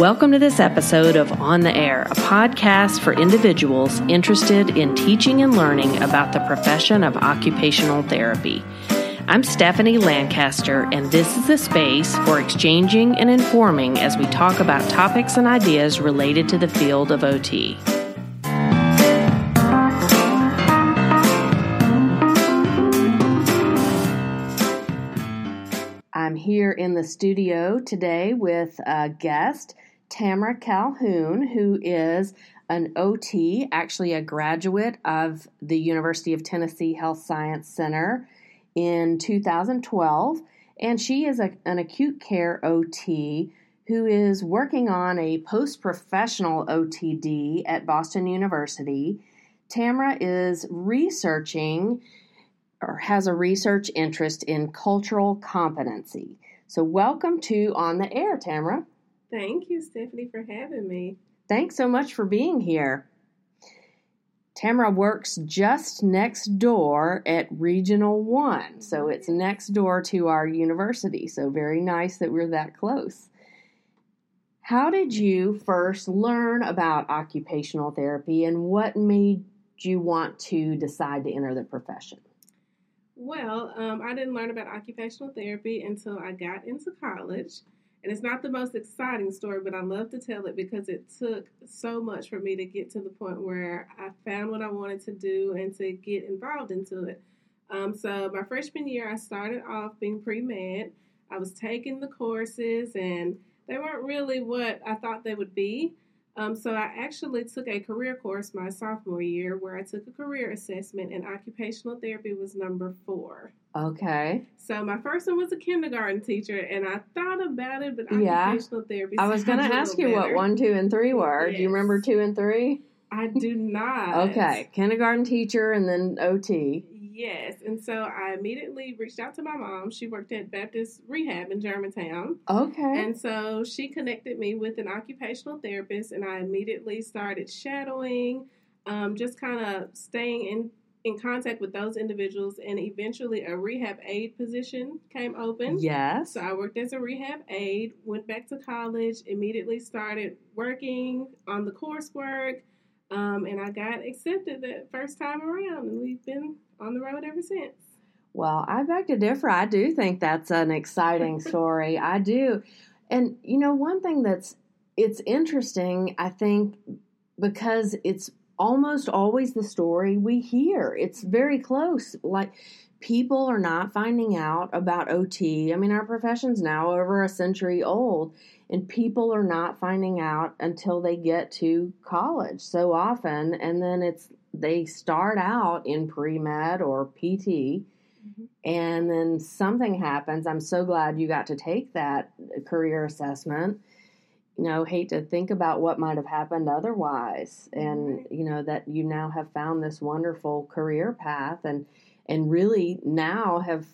Welcome to this episode of On the Air, a podcast for individuals interested in teaching and learning about the profession of occupational therapy. I'm Stephanie Lancaster, and this is the space for exchanging and informing as we talk about topics and ideas related to the field of OT. I'm here in the studio today with a guest, Tamara Calhoun, who is an OT, actually a graduate of the University of Tennessee Health Science Center in 2012, and she is an acute care OT who is working on a post-professional OTD at Boston University. Tamara is researching or has a research interest in cultural competency. So welcome to On the Air, Tamara. Thank you, Stephanie, for having me. Thanks so much for being here. Tamara works just next door at Regional One, so it's next door to our university, so very nice that we're that close. How did you first learn about occupational therapy, and what made you want to decide to enter the profession? Well, I didn't learn about occupational therapy until I got into college, and it's not the most exciting story, but I love to tell it because it took so much for me to get to the point where I found what I wanted to do and to get involved into it. So my freshman year, I started off being pre-med. I was taking the courses, and they weren't really what I thought they would be. So I actually took a career course my sophomore year where I took a career assessment, and occupational therapy was number 4. Okay. So my first one was a kindergarten teacher, and I thought about it, but occupational therapy. I was going to ask you what 1, 2, and 3 were. Yes. Do you remember 2 and 3? I do not. Okay. Kindergarten teacher and then OT. Yes. And so I immediately reached out to my mom. She worked at Baptist Rehab in Germantown. Okay. And so she connected me with an occupational therapist, and I immediately started shadowing, just kind of staying in contact with those individuals. And eventually a rehab aid position came open. Yes. So I worked as a rehab aid, went back to college, immediately started working on the coursework. And I got accepted that first time around, and we've been on the road ever since. Well, I beg to differ. I do think that's an exciting story. I do. And, you know, one thing it's interesting, I think, because it's almost always the story we hear. It's very close. Like, people are not finding out about OT. I mean, our profession's now over a century old, and people are not finding out until they get to college so often. And then they start out in pre-med or PT, mm-hmm. and then something happens. I'm so glad you got to take that career assessment. You know, hate to think about what might have happened otherwise. And, right. you know, that you now have found this wonderful career path, and really now have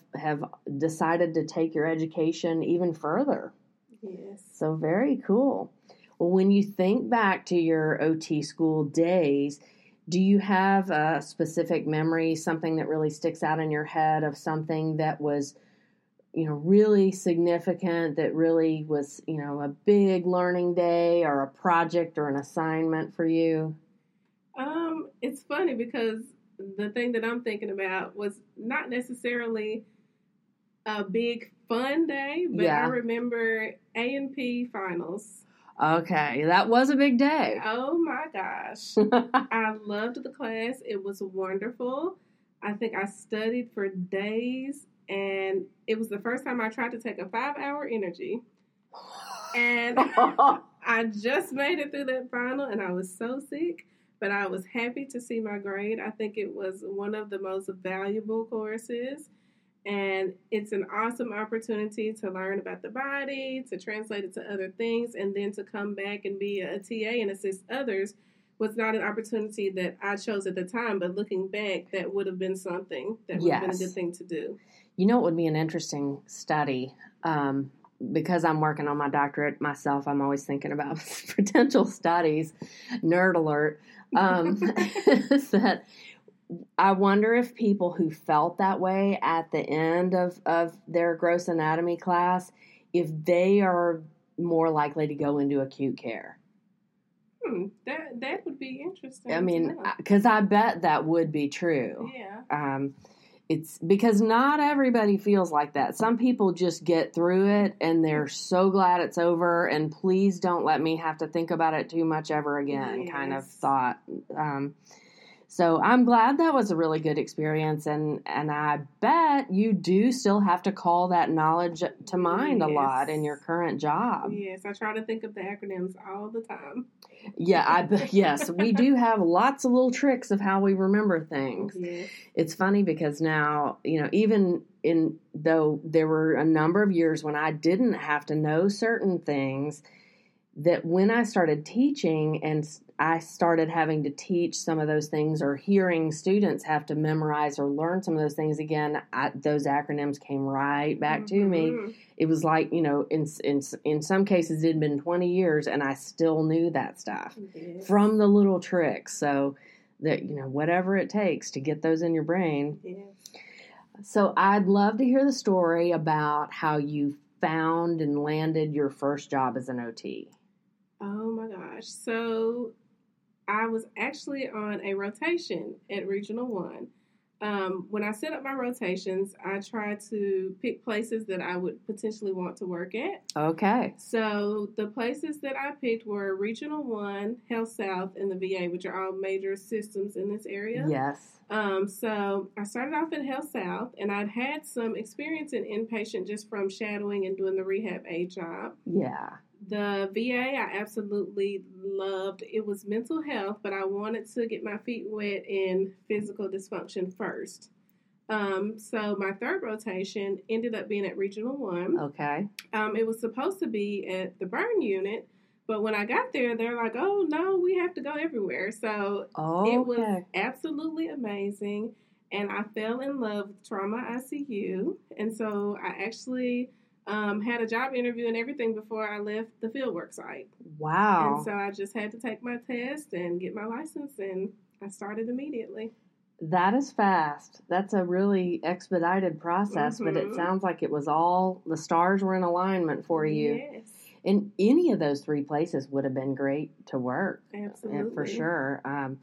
decided to take your education even further. Yes. So very cool. Well, when you think back to your OT school days, do you have a specific memory, something that really sticks out in your head of something that was, you know, really significant, that really was, you know, a big learning day or a project or an assignment for you? It's funny because the thing that I'm thinking about was not necessarily a big fun day, but yeah. I remember A&P finals. Okay, that was a big day. Oh my gosh. I loved the class. It was wonderful. I think I studied for days, and it was the first time I tried to take a 5-hour energy. And I just made it through that final, and I was so sick. But I was happy to see my grade. I think it was one of the most valuable courses. And it's an awesome opportunity to learn about the body, to translate it to other things, and then to come back and be a TA and assist others was not an opportunity that I chose at the time. But looking back, that would have been something that would have been a good thing to do. You know, it would be an interesting study. Because I'm working on my doctorate myself, I'm always thinking about potential studies. Nerd alert. That I wonder if people who felt that way at the end of their gross anatomy class, if they are more likely to go into acute care. That would be interesting. I mean, because I bet that would be true. Yeah. It's because not everybody feels like that. Some people just get through it and they're so glad it's over and please don't let me have to think about it too much ever again kind of thought. So I'm glad that was a really good experience, and I bet you do still have to call that knowledge to mind a lot in your current job. Yes, I try to think of the acronyms all the time. Yeah, yes, we do have lots of little tricks of how we remember things. Yes. It's funny because now, you know, even though there were a number of years when I didn't have to know certain things, that when I started teaching and I started having to teach some of those things or hearing students have to memorize or learn some of those things again, those acronyms came right back to me. It was like, you know, in some cases it had been 20 years and I still knew that stuff from the little tricks. So that, you know, whatever it takes to get those in your brain. Yeah. So I'd love to hear the story about how you found and landed your first job as an OT. Oh my gosh. So I was actually on a rotation at Regional One. When I set up my rotations, I tried to pick places that I would potentially want to work at. Okay. So the places that I picked were Regional One, HealthSouth, and the VA, which are all major systems in this area. Yes. So I started off at HealthSouth, and I'd had some experience in inpatient just from shadowing and doing the rehab aid job. Yeah. The VA, I absolutely loved. It was mental health, but I wanted to get my feet wet in physical dysfunction first. So my third rotation ended up being at Regional One. Okay. It was supposed to be at the burn unit, but when I got there, they're like, "Oh no, we have to go everywhere." So it was absolutely amazing, and I fell in love with trauma ICU, and so I actually had a job interview and everything before I left the fieldwork site. Wow. And so I just had to take my test and get my license, and I started immediately. That is fast. That's a really expedited process, but it sounds like it was all, the stars were in alignment for you. Yes. And any of those three places would have been great to work. Absolutely. For sure.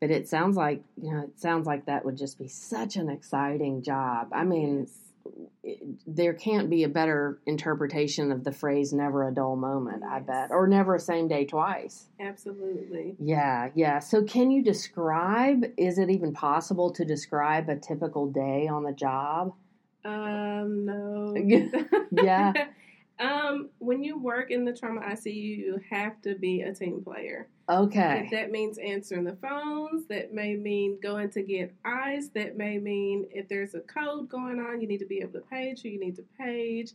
But it sounds like, you know, it sounds like that would just be such an exciting job. I mean, there can't be a better interpretation of the phrase "never a dull moment," I bet, or "never a same day twice." Absolutely. Yeah, yeah. So can you describe, is it even possible to describe a typical day on the job? No. Yeah. When you work in the trauma ICU, you have to be a team player. Okay. That means answering the phones. That may mean going to get ice. That may mean if there's a code going on, you need to be able to page who you need to page.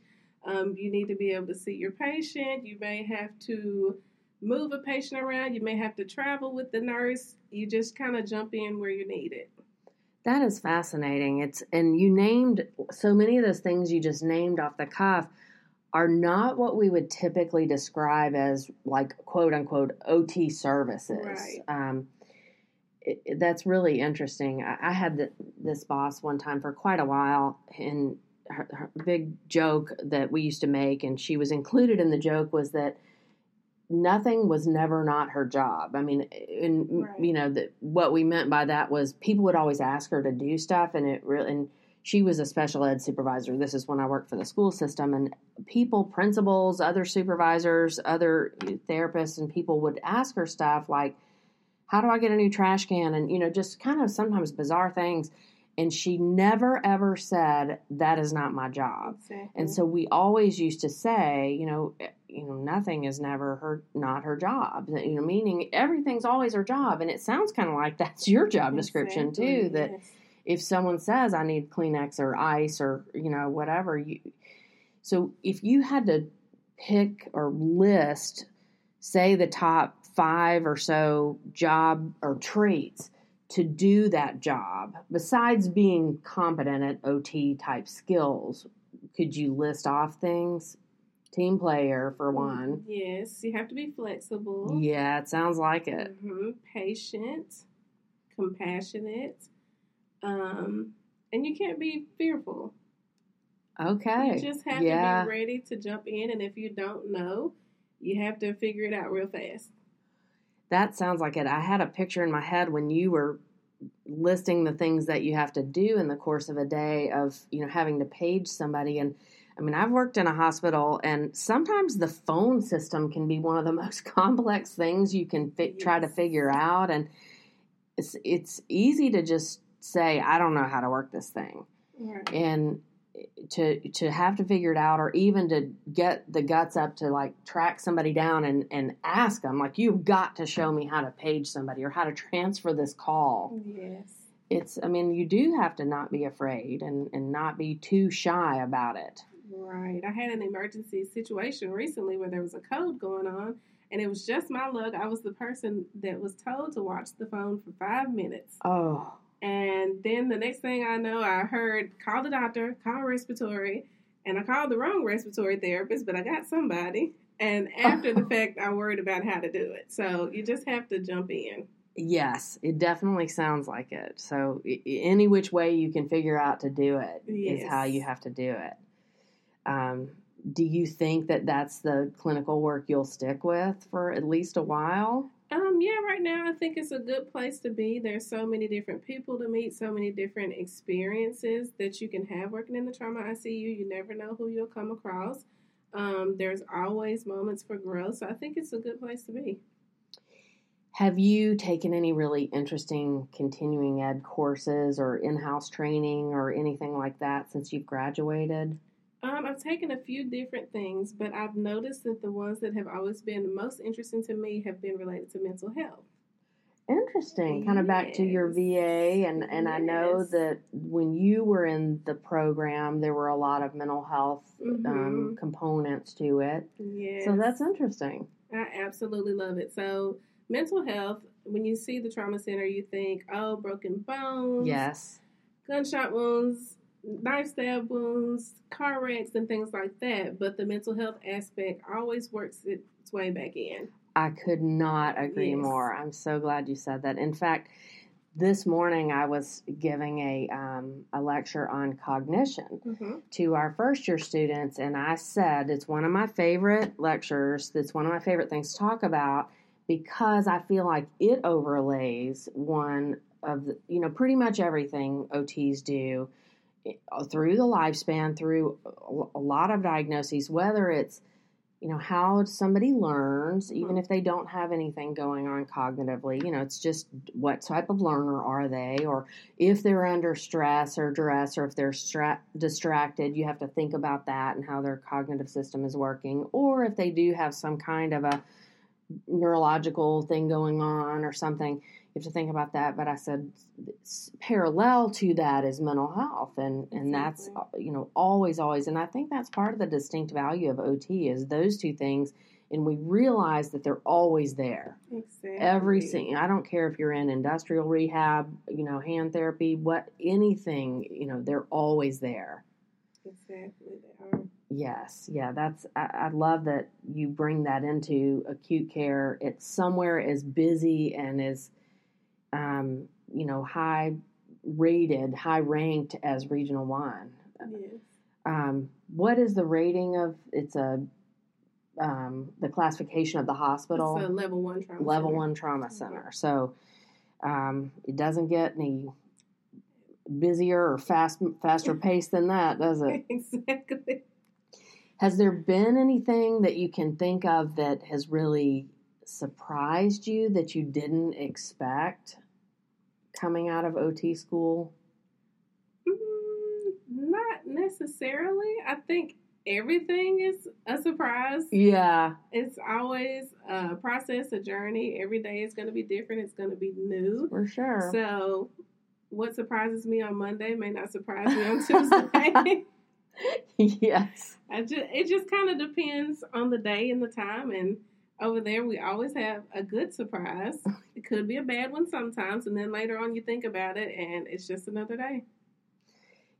You need to be able to see your patient. You may have to move a patient around. You may have to travel with the nurse. You just kind of jump in where you need it. That is fascinating. And you named so many of those things you just named off the cuff are not what we would typically describe as, like, quote unquote OT services. Right. That's really interesting. I had this boss one time for quite a while, and her big joke that we used to make, and she was included in the joke, was that nothing was never not her job. I mean, you know, what we meant by that was people would always ask her to do stuff, and it really. She was a special ed supervisor. This is when I worked for the school system, and people, principals, other supervisors, other therapists, and people would ask her stuff like, "How do I get a new trash can?" And, you know, just kind of sometimes bizarre things. And she never, ever said, "That is not my job." Exactly. And so we always used to say, you know, nothing is never not her job, you know, meaning everything's always her job. And it sounds kind of like that's your job description too, that if someone says, "I need Kleenex or ice," or, you know, whatever. So if you had to pick or list, say, the top 5 or so job or traits to do that job, besides being competent at OT-type skills, could you list off things? Team player, for one. Yes, you have to be flexible. Yeah, it sounds like it. Patient, compassionate. And you can't be fearful. Okay. You just have to be ready to jump in, and if you don't know, You have to figure it out real fast. That sounds like it. I had a picture in my head when you were listing the things that you have to do in the course of a day of, you know, having to page somebody. And I mean, I've worked in a hospital, and sometimes the phone system can be one of the most complex things you can try to figure out. And it's easy to just say, I don't know how to work this thing. Right. And to have to figure it out, or even to get the guts up to like track somebody down and ask them, like, you've got to show me how to page somebody or how to transfer this call. Yes. It's, I mean, you do have to not be afraid and not be too shy about it. Right. I had an emergency situation recently where there was a code going on, and it was just my luck. I was the person that was told to watch the phone for 5 minutes. Oh. And then the next thing I know, I heard, call the doctor, call respiratory, and I called the wrong respiratory therapist, but I got somebody. And after the fact, I worried about how to do it. So you just have to jump in. Yes, it definitely sounds like it. So any which way you can figure out to do it is how you have to do it. Do you think that that's the clinical work you'll stick with for at least a while? Yeah, right now I think it's a good place to be. There's so many different people to meet, so many different experiences that you can have working in the trauma ICU. You never know who you'll come across. There's always moments for growth, so I think it's a good place to be. Have you taken any really interesting continuing ed courses or in-house training or anything like that since you've graduated? I've taken a few different things, but I've noticed that the ones that have always been the most interesting to me have been related to mental health. Interesting. Kind of back to your VA, and I know that when you were in the program, there were a lot of mental health components to it. Yes. So that's interesting. I absolutely love it. So mental health, when you see the trauma center, you think, oh, broken bones, yes, gunshot wounds, knife stab wounds, car wrecks, and things like that. But the mental health aspect always works its way back in. I could not agree more. I'm so glad you said that. In fact, this morning I was giving a lecture on cognition to our first-year students, and I said it's one of my favorite lectures, it's one of my favorite things to talk about, because I feel like it overlays one of the, you know, pretty much everything OTs do through the lifespan, through a lot of diagnoses, whether it's, you know, how somebody learns, even if they don't have anything going on cognitively, you know, it's just what type of learner are they, or if they're under stress or duress, or if they're distracted, you have to think about that and how their cognitive system is working, or if they do have some kind of a neurological thing going on or something. You have to think about that. But I said parallel to that is mental health, and that's, you know, always. And I think that's part of the distinct value of OT is those two things, and we realize that they're always there. Exactly. I don't care if you're in industrial rehab, you know, hand therapy, anything, you know, they're always there. Exactly, they are. Yes, yeah, I love that you bring that into acute care. It's somewhere as busy and as, you know, high ranked as Regional One. Yes. What is the rating of? It's the classification of the hospital. It's a level one trauma center. So it doesn't get any busier or faster paced than that, does it? Exactly. Has there been anything that you can think of that has really surprised you that you didn't expect coming out of OT school? Not necessarily. I think everything is a surprise. Yeah. It's always a process, a journey. Every day is going to be different. It's going to be new. For sure. So what surprises me on Monday may not surprise me on Tuesday. Yes. It just kind of depends on the day and the time. And over there, we always have a good surprise. It could be a bad one sometimes. And then later on, you think about it, and it's just another day.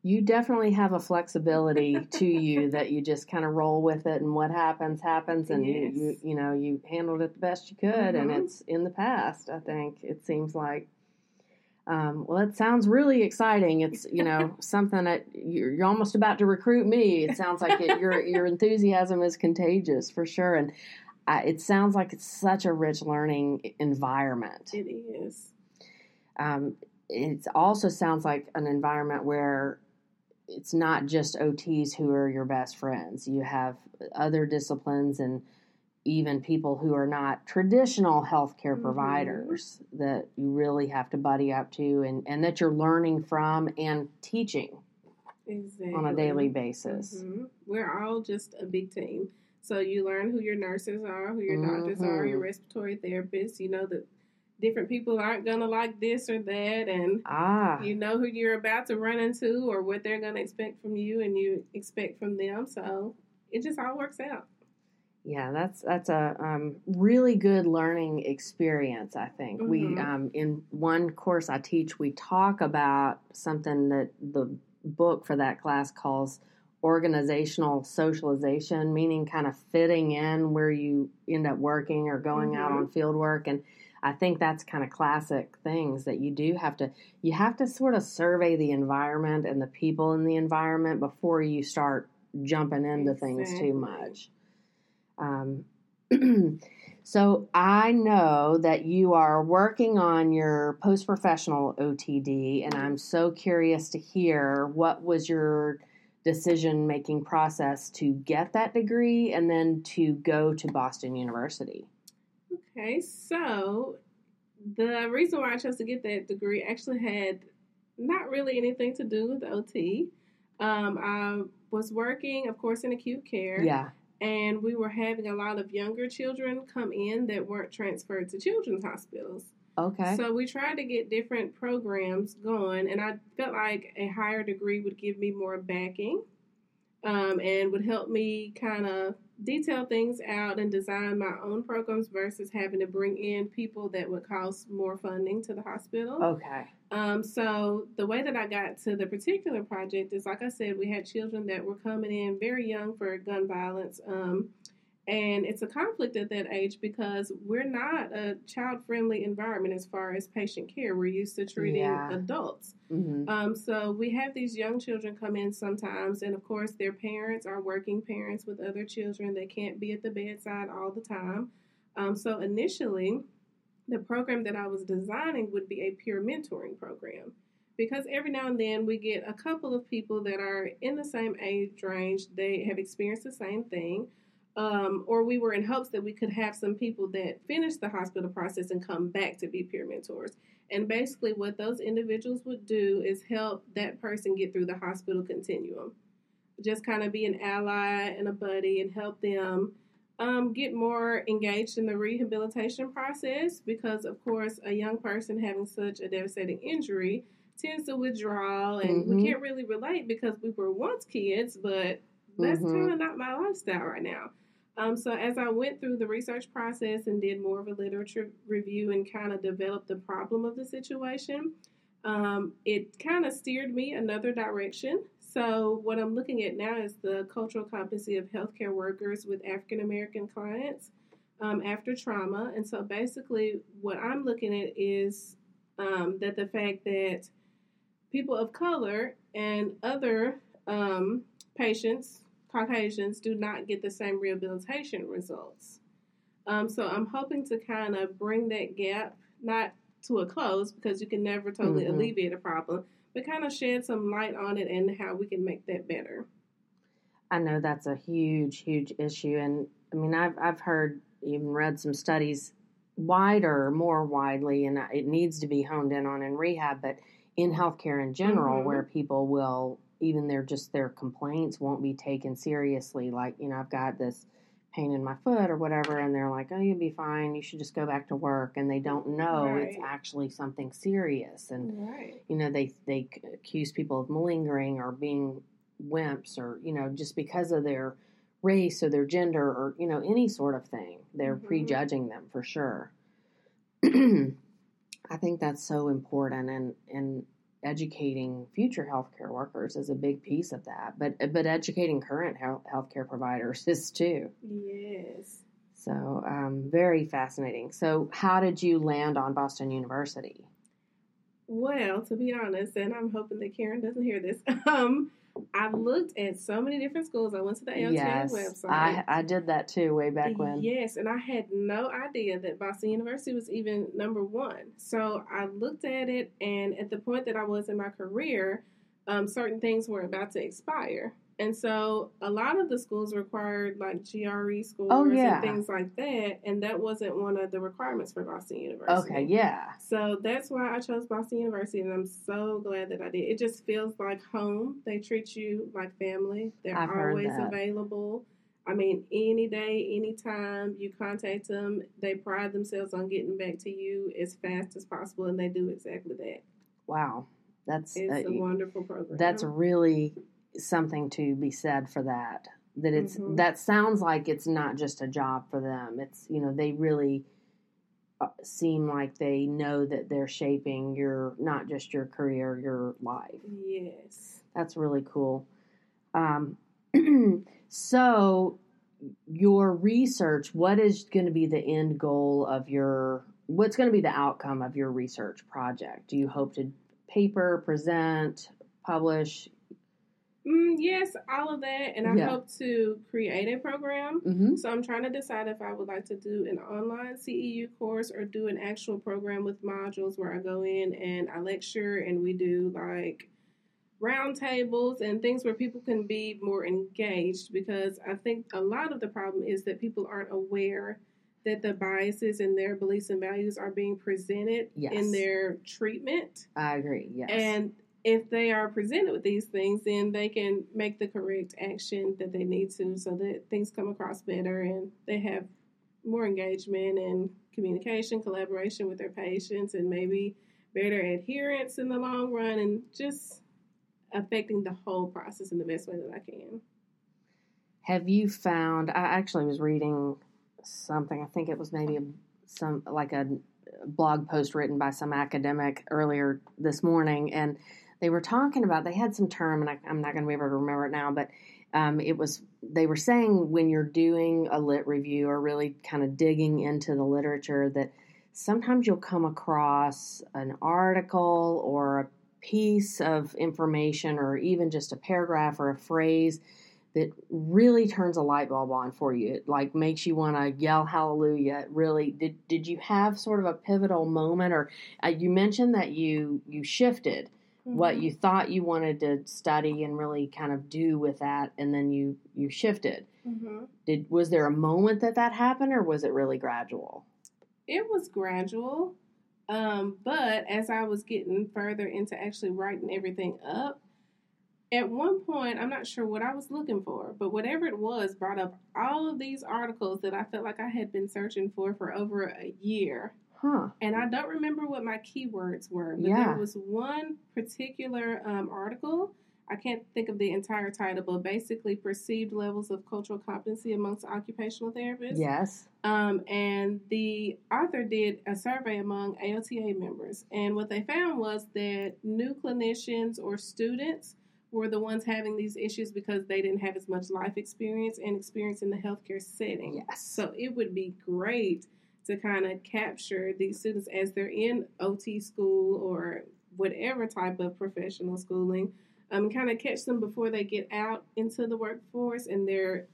You definitely have a flexibility to you that you just kind of roll with it. And what happens, happens. And, you know, you handled it the best you could. And it's in the past, I think, it seems like. Well, it sounds really exciting. It's, you know, something that you're almost about to recruit me. It sounds like your enthusiasm is contagious for sure. And It sounds like it's such a rich learning environment. It is. It also sounds like an environment where it's not just OTs who are your best friends. You have other disciplines and even people who are not traditional healthcare mm-hmm. providers that you really have to buddy up to and that you're learning from and teaching exactly. on a daily basis. Mm-hmm. We're all just a big team. So you learn who your nurses are, who your mm-hmm. doctors are, your respiratory therapists. You know that different people aren't going to like this or that, and you know who you're about to run into or what they're going to expect from you and you expect from them. So it just all works out. Yeah, that's a really good learning experience, I think. Mm-hmm. We in one course I teach, we talk about something that the book for that class calls organizational socialization, meaning kind of fitting in where you end up working or going mm-hmm. out on field work. And I think that's kind of classic things that you do have to, you have to sort of survey the environment and the people in the environment before you start jumping into exactly. things too much. So I know that you are working on your post-professional OTD, and I'm so curious to hear what was your decision-making process to get that degree and then to go to Boston University. Okay, so the reason why I chose to get that degree actually had not really anything to do with OT. I was working, of course, in acute care. Yeah. And we were having a lot of younger children come in that weren't transferred to children's hospitals. Okay. So we tried to get different programs going, and I felt like a higher degree would give me more backing and would help me kind of detail things out and design my own programs versus having to bring in people that would cost more funding to the hospital. Okay. So the way that I got to the particular project is, like I said, we had children that were coming in very young for gun violence. And it's a conflict at that age because we're not a child-friendly environment as far as patient care. We're used to treating yeah. adults. Mm-hmm. So we have these young children come in sometimes, and, of course, their parents are working parents with other children. They can't be at the bedside all the time. So initially, the program that I was designing would be a peer mentoring program because every now and then we get a couple of people that are in the same age range. They have experienced the same thing, or we were in hopes that we could have some people that finish the hospital process and come back to be peer mentors. And basically what those individuals would do is help that person get through the hospital continuum, just kind of be an ally and a buddy and help them get more engaged in the rehabilitation process because, of course, a young person having such a devastating injury tends to withdraw, and mm-hmm. we can't really relate because we were once kids, but that's mm-hmm. kind of not my lifestyle right now. So as I went through the research process and did more of a literature review and kind of developed the problem of the situation, it kind of steered me another direction. So what I'm looking at now is the cultural competency of healthcare workers with African-American clients after trauma. And so basically what I'm looking at is that the fact that people of color and other patients, Caucasians, do not get the same rehabilitation results. So I'm hoping to kind of bring that gap, not to a close because you can never totally mm-hmm. alleviate a problem, but kind of shed some light on it and how we can make that better. I know that's a huge, huge issue. And I mean, I've heard, even read some studies more widely, and it needs to be honed in on in rehab, but in healthcare in general, mm-hmm. where people will, even their complaints won't be taken seriously. Like, you know, I've got this pain in my foot or whatever, and they're like, oh, you'll be fine, you should just go back to work, and they don't know right. it's actually something serious. And right. you know, they accuse people of malingering or being wimps, or, you know, just because of their race or their gender or, you know, any sort of thing, they're mm-hmm. prejudging them for sure. I think that's so important, and educating future healthcare workers is a big piece of that, but educating current healthcare providers is too. Yes. So very fascinating. So how did you land on Boston University? Well, to be honest, and I'm hoping that Karen doesn't hear this, I've looked at so many different schools. I went to the AOTA website. I did that too way back when. Yes, and I had no idea that Boston University was even number one. So I looked at it, and at the point that I was in my career, certain things were about to expire. And so a lot of the schools required, like, GRE scores and things like that, and that wasn't one of the requirements for Boston University. Okay, yeah. So that's why I chose Boston University, and I'm so glad that I did. It just feels like home. They treat you like family. They're always available. I mean, any day, any time you contact them, they pride themselves on getting back to you as fast as possible, and they do exactly that. Wow. It's a wonderful program. That's really something to be said for that. That it's that sounds like it's not just a job for them. It's, you know, they really seem like they know that they're shaping your, not just your career, your life. Yes, that's really cool. So your research, what is going to be the end goal of your? What's going to be the outcome of your research project? Do you hope to paper, present, publish? Yes, all of that, and I hope to create a program. So I'm trying to decide if I would like to do an online CEU course or do an actual program with modules where I go in and I lecture and we do, like, round tables and things where people can be more engaged, because I think a lot of the problem is that people aren't aware that the biases and their beliefs and values are being presented in their treatment. I agree, yes. And if they are presented with these things, then they can make the correct action that they need to so that things come across better and they have more engagement and communication, collaboration with their patients, and maybe better adherence in the long run, and just affecting the whole process in the best way that I can. Have you found, I actually was reading something, I think it was maybe a blog post written by some academic earlier this morning, and they were talking about, they had some term, and I'm not going to be able to remember it now, but they were saying when you're doing a lit review or really kind of digging into the literature, that sometimes you'll come across an article or a piece of information or even just a paragraph or a phrase that really turns a light bulb on for you. It, like, makes you want to yell hallelujah. It really, did you have sort of a pivotal moment? Or you mentioned that you shifted what you thought you wanted to study and really kind of do with that, and then you shifted. Was there a moment that happened, or was it really gradual? It was gradual, but as I was getting further into actually writing everything up, at one point, I'm not sure what I was looking for, but whatever it was brought up all of these articles that I felt like I had been searching for over a year. And I don't remember what my keywords were, but there was one particular article. I can't think of the entire title, but basically perceived levels of cultural competency amongst occupational therapists. Yes. And the author did a survey among AOTA members, and what they found was that new clinicians or students were the ones having these issues because they didn't have as much life experience and experience in the healthcare setting. Yes. So it would be great to kind of capture these students as they're in OT school or whatever type of professional schooling, kind of catch them before they get out into the workforce and they're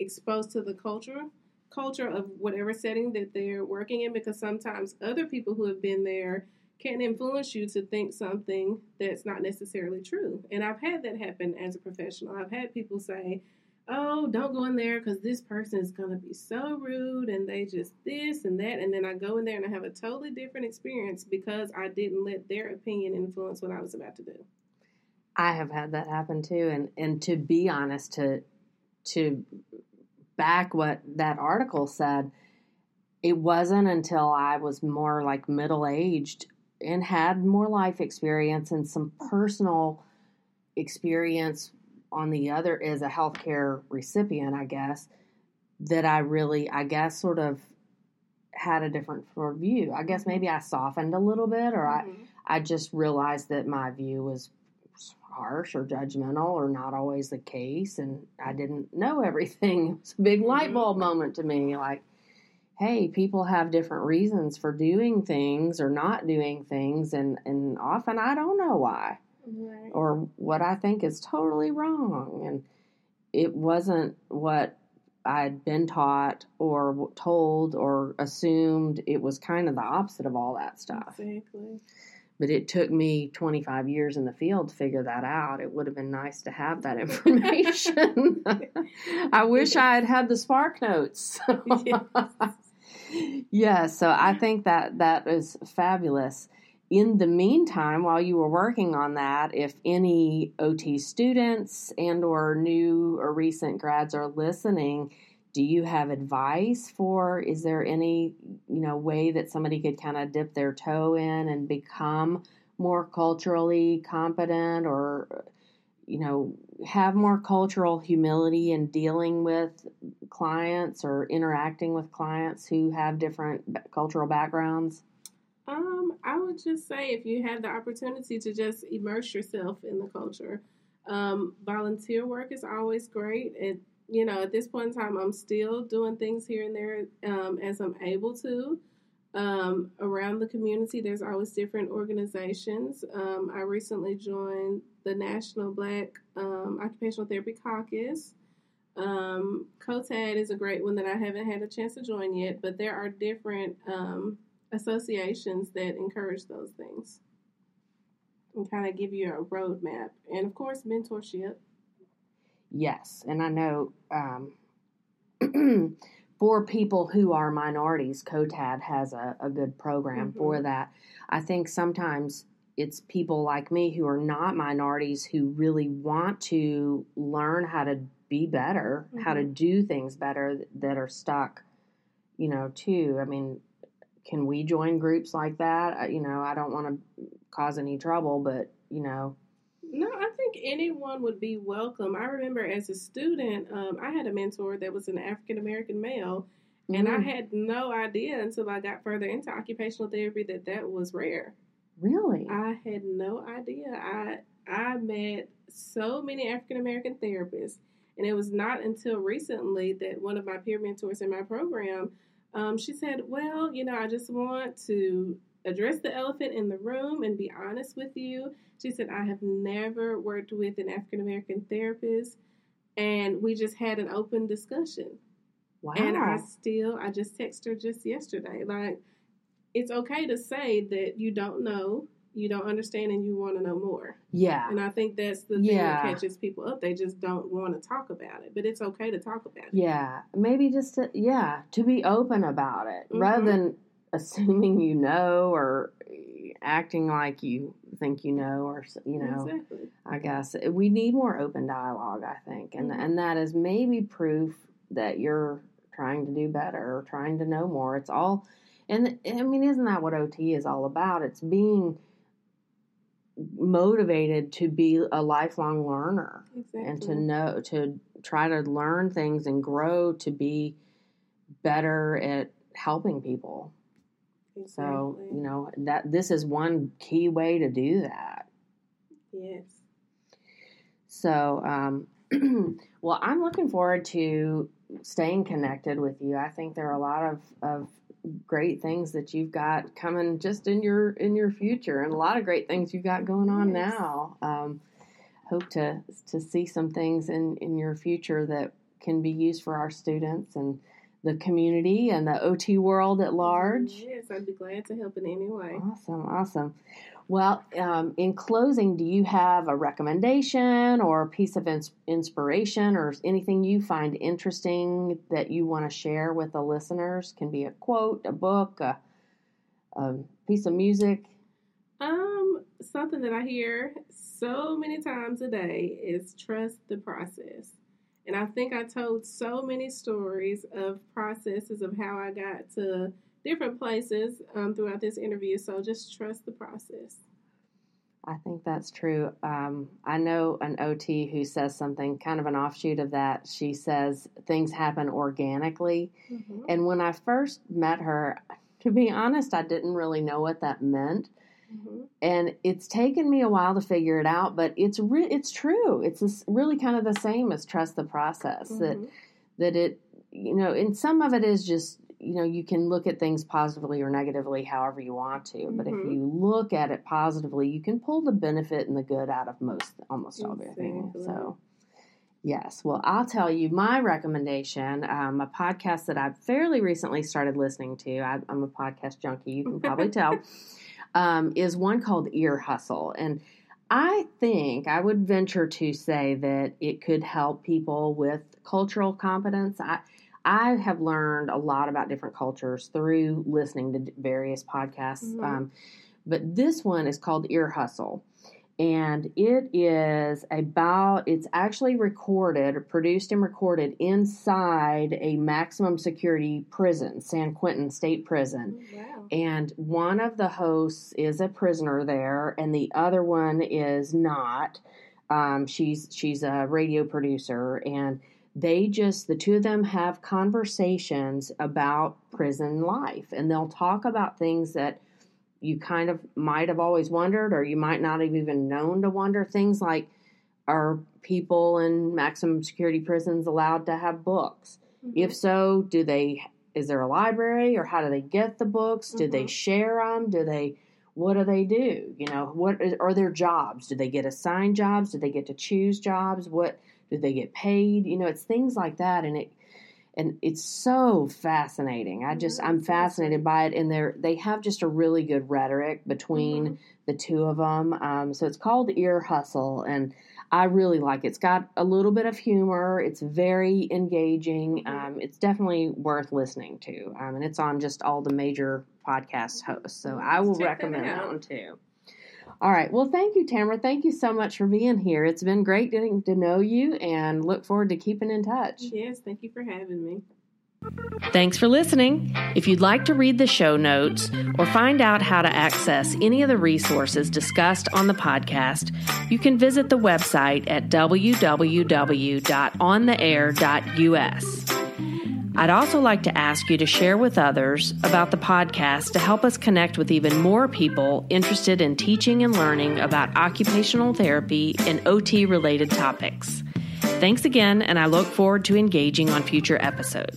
exposed to the culture of whatever setting that they're working in, because sometimes other people who have been there can influence you to think something that's not necessarily true. And I've had that happen as a professional. I've had people say, oh, don't go in there because this person is going to be so rude and they just this and that. And then I go in there and I have a totally different experience because I didn't let their opinion influence what I was about to do. I have had that happen too. And to be honest, to back what that article said, it wasn't until I was more like middle-aged and had more life experience and some personal experience on the other as a healthcare recipient, I guess, that I really, sort of had a different view. I guess maybe I softened a little bit, or I just realized that my view was harsh or judgmental or not always the case, and I didn't know everything. It was a big light bulb moment to me, like, hey, people have different reasons for doing things or not doing things, and often I don't know why, right, or what I think is totally wrong. And it wasn't what I'd been taught or told or assumed. It was kind of the opposite of all that stuff. Exactly. But it took me 25 years in the field to figure that out. It would have been nice to have that information. I wish I had had the spark notes. Yeah, so I think that is fabulous. In the meantime, while you were working on that, if any OT students and or new or recent grads are listening, do you have advice for, is there any, way that somebody could kind of dip their toe in and become more culturally competent or, have more cultural humility in dealing with clients or interacting with clients who have different cultural backgrounds? I would just say if you have the opportunity to just immerse yourself in the culture. Volunteer work is always great. It, at this point in time, I'm still doing things here and there as I'm able to. Around the community, there's always different organizations. I recently joined the National Black Occupational Therapy Caucus. COTAD is a great one that I haven't had a chance to join yet, but there are different associations that encourage those things and kind of give you a roadmap. And, of course, mentorship. Yes, and I know for people who are minorities, COTAD has a good program mm-hmm. for that. I think sometimes it's people like me who are not minorities who really want to learn how to be better, mm-hmm. how to do things better that are stuck, too. I mean, can we join groups like that? I don't want to cause any trouble, but, No, I think anyone would be welcome. I remember as a student, I had a mentor that was an African-American male, and I had no idea until I got further into occupational therapy that was rare. Really? I had no idea. I met so many African-American therapists, and it was not until recently that one of my peer mentors in my program, she said, well, I just want to address the elephant in the room and be honest with you. She said, I have never worked with an African-American therapist, and we just had an open discussion. Wow. And I just texted her just yesterday. Like, it's okay to say that you don't know, you don't understand, and you want to know more. Yeah. And I think that's the thing that catches people up. They just don't want to talk about it, but it's okay to talk about it. Yeah. Maybe just to be open about it mm-hmm. rather than assuming or acting like you think . Exactly. I guess we need more open dialogue, I think. And mm-hmm. and that is maybe proof that you're trying to do better or trying to know more. It's all, and I mean, isn't that what OT is all about? It's being motivated to be a lifelong learner. Exactly. And to try to learn things and grow to be better at helping people. Exactly. So, that this is one key way to do that. Yes. So, well, I'm looking forward to staying connected with you. I think there are a lot of great things that you've got coming just in your future, and a lot of great things you've got going on yes. now. Hope to see some things in your future that can be used for our students and the community and the OT world at large. Yes, I'd be glad to help in any way. Awesome. Well, in closing, do you have a recommendation or a piece of inspiration or anything you find interesting that you want to share with the listeners? Can be a quote, a book, a piece of music. Something that I hear so many times a day is trust the process. And I think I told so many stories of processes of how I got to different places throughout this interview. So just trust the process. I think that's true. I know an OT who says something, kind of an offshoot of that. She says things happen organically. Mm-hmm. And when I first met her, to be honest, I didn't really know what that meant. Mm-hmm. And it's taken me a while to figure it out, but it's true. It's really kind of the same as trust the process. Mm-hmm. That it, and some of it is just you know, you can look at things positively or negatively however you want to. But if you look at it positively, you can pull the benefit and the good out of almost everything. So, yes. Well, I'll tell you my recommendation, a podcast that I've fairly recently started listening to. I'm a podcast junkie, you can probably tell, is one called Ear Hustle. And I think I would venture to say that it could help people with cultural competence. I have learned a lot about different cultures through listening to various podcasts, but this one is called Ear Hustle, and it is about, it's actually recorded or produced and recorded inside a maximum security prison, San Quentin State Prison, and one of the hosts is a prisoner there, and the other one is not. She's a radio producer, and they just, the two of them have conversations about prison life, and they'll talk about things that you kind of might have always wondered, or you might not have even known to wonder. Things like, are people in maximum security prisons allowed to have books? If so, is there a library, or how do they get the books? Do they share them? What do they do? You know, are their jobs? Do they get assigned jobs? Do they get to choose jobs? Do they get paid? You know, it's things like that, and it's so fascinating. I'm fascinated by it, and they have just a really good rhetoric between the two of them. So it's called Ear Hustle, and I really like it. It's got a little bit of humor. It's very engaging. It's definitely worth listening to, and it's on just all the major podcast hosts. So I will recommend that one too. All right. Well, thank you, Tamara. Thank you so much for being here. It's been great getting to know you, and look forward to keeping in touch. Yes, thank you for having me. Thanks for listening. If you'd like to read the show notes or find out how to access any of the resources discussed on the podcast, you can visit the website at www.ontheair.us. I'd also like to ask you to share with others about the podcast to help us connect with even more people interested in teaching and learning about occupational therapy and OT-related topics. Thanks again, and I look forward to engaging on future episodes.